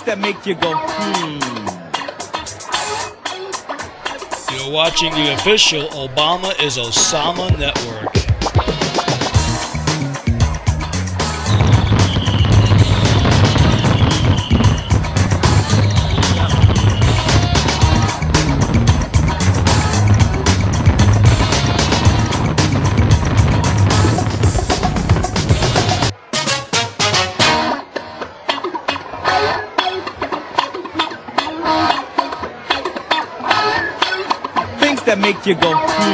moments that make you go, You're watching the official Obama Is Osama Network. That make you go, I'm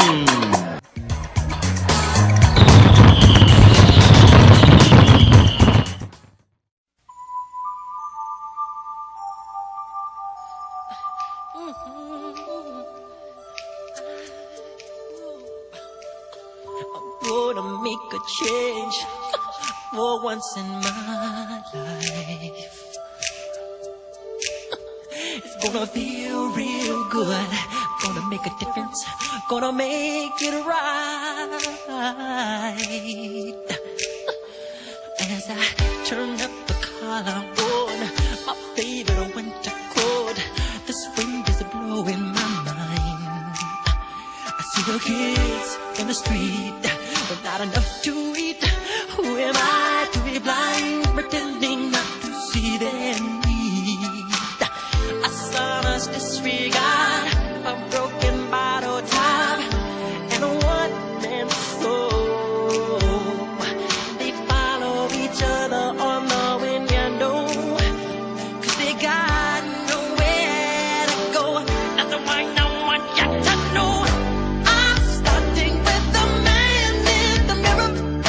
gonna make a change for once in my life. It's gonna feel real good. Gonna make a difference, gonna make it right. And as I turn up the collar on my favorite winter coat, this wind is blowing my mind. I see the kids in the street, but not enough to eat. Who am I to be blind, pretending not to see them need? I saw us disregard a broken bottle top and a one-man soul. They follow each other on the wind, you know, 'cause they got nowhere to go. That's why no one got to know. I'm starting with the man in the mirror.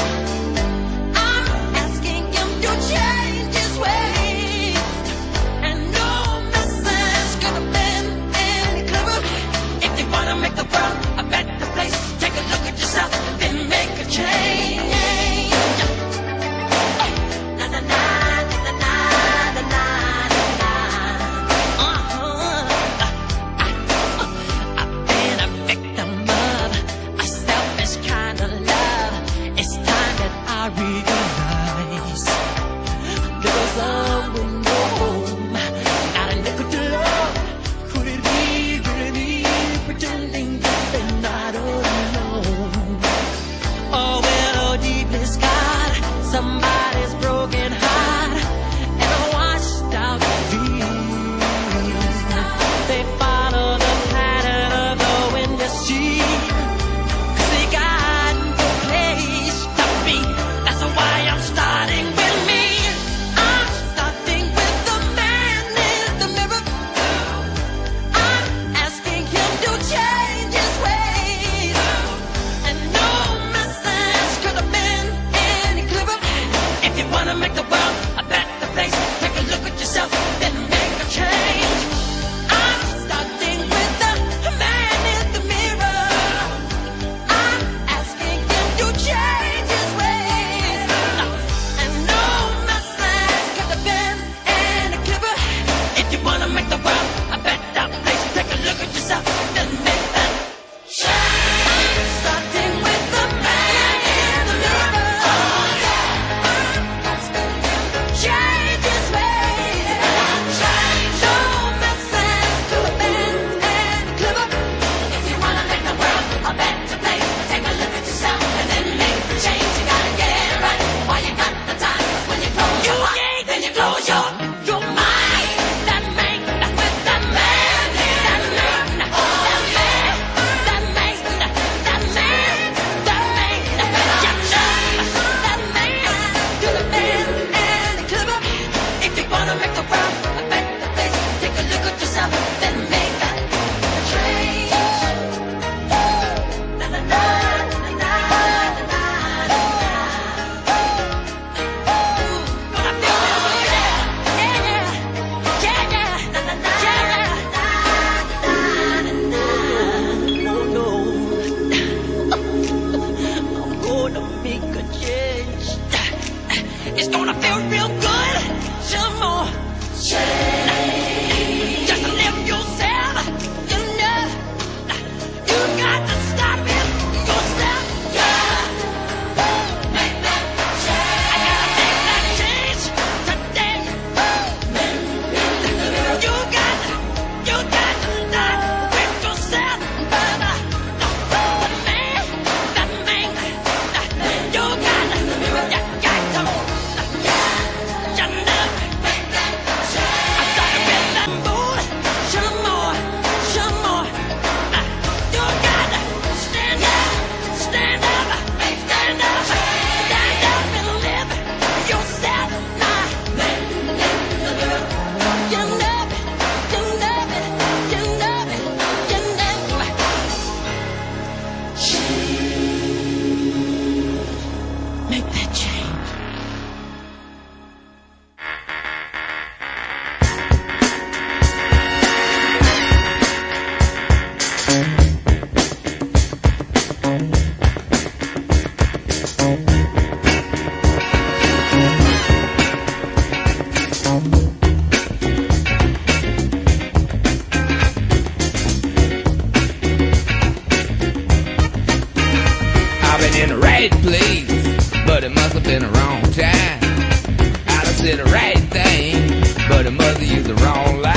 thing, but I must use the wrong line.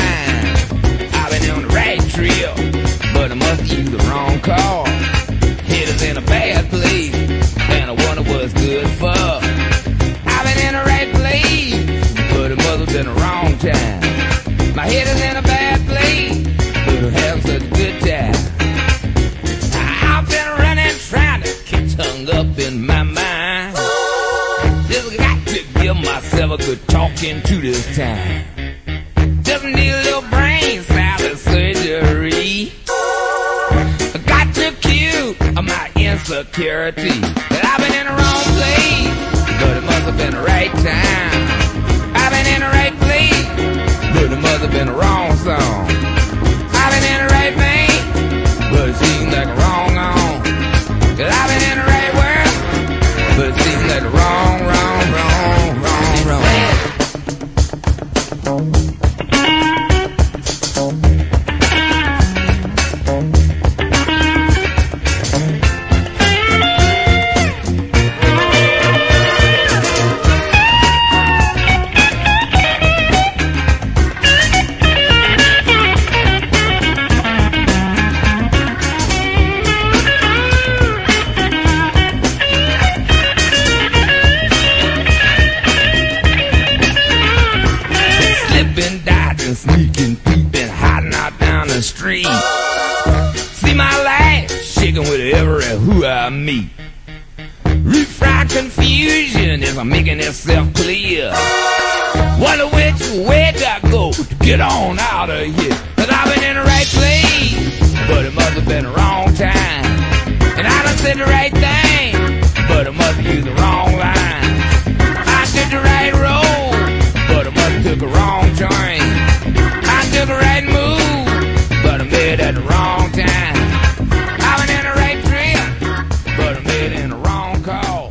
I've been on the right trail, but I must use the wrong car. Hit us in a bad place, and I wonder what's good for. I've been in the right place, but I must have been the wrong time. My head is in a bad place, but I'm having such a good time. I've been running, trying to get hung up in my mind. Just got to give myself a good talking to this time. Just need a little brain salad surgery. I got to kill my insecurity. But I've been in the wrong place, but it must have been the right time. I've been in the right place, but it must have been the wrong song. I've been in the right vein, but it seems like wrong on. Cause I've been in the right world, but it seems like sneaking, peeping, hiding out down the street. See my life shaking with every who I meet. Refried confusion as I'm making itself clear. Wonder which way do I go to get on out of here? Cause I've been in the right place, but it must have been the wrong time. And I done said the right thing, but I must have used the wrong line. I took the right road, but I must have took the wrong turn. The right move, but I made it at the wrong time. I've been in the right trip, but I made it in the wrong call.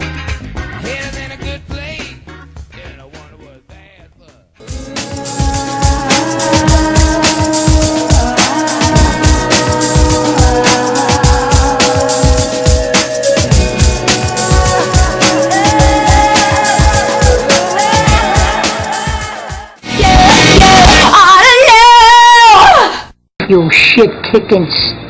My head is in a good place, and I wonder what's bad for you shit-kicking,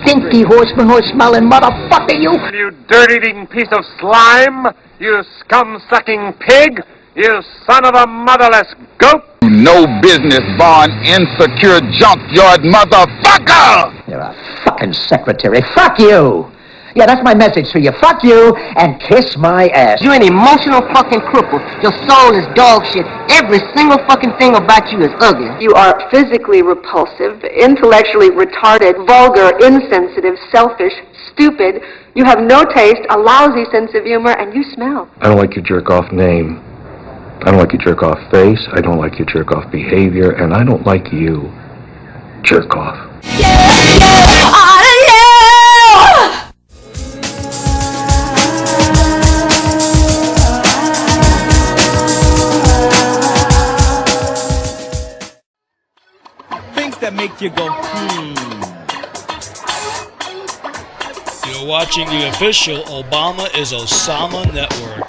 stinky horseman, horse-smelling motherfucker, you! You dirt-eating piece of slime! You scum-sucking pig! You son of a motherless goat! No business, born insecure junkyard motherfucker! You're a fucking secretary. Fuck you! Yeah, that's my message to you. Fuck you and kiss my ass. You're an emotional fucking cripple. Your soul is dog shit. Every single fucking thing about you is ugly. You are physically repulsive, intellectually retarded, vulgar, insensitive, selfish, stupid. You have no taste, a lousy sense of humor, and you smell. I don't like your jerk-off name. I don't like your jerk-off face. I don't like your jerk-off behavior. And I don't like you, jerk-off. Yeah, that make you go, hmm. You're watching the official Obama Is Osama Network.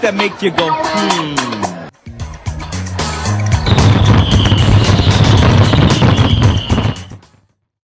That make you go, hmm.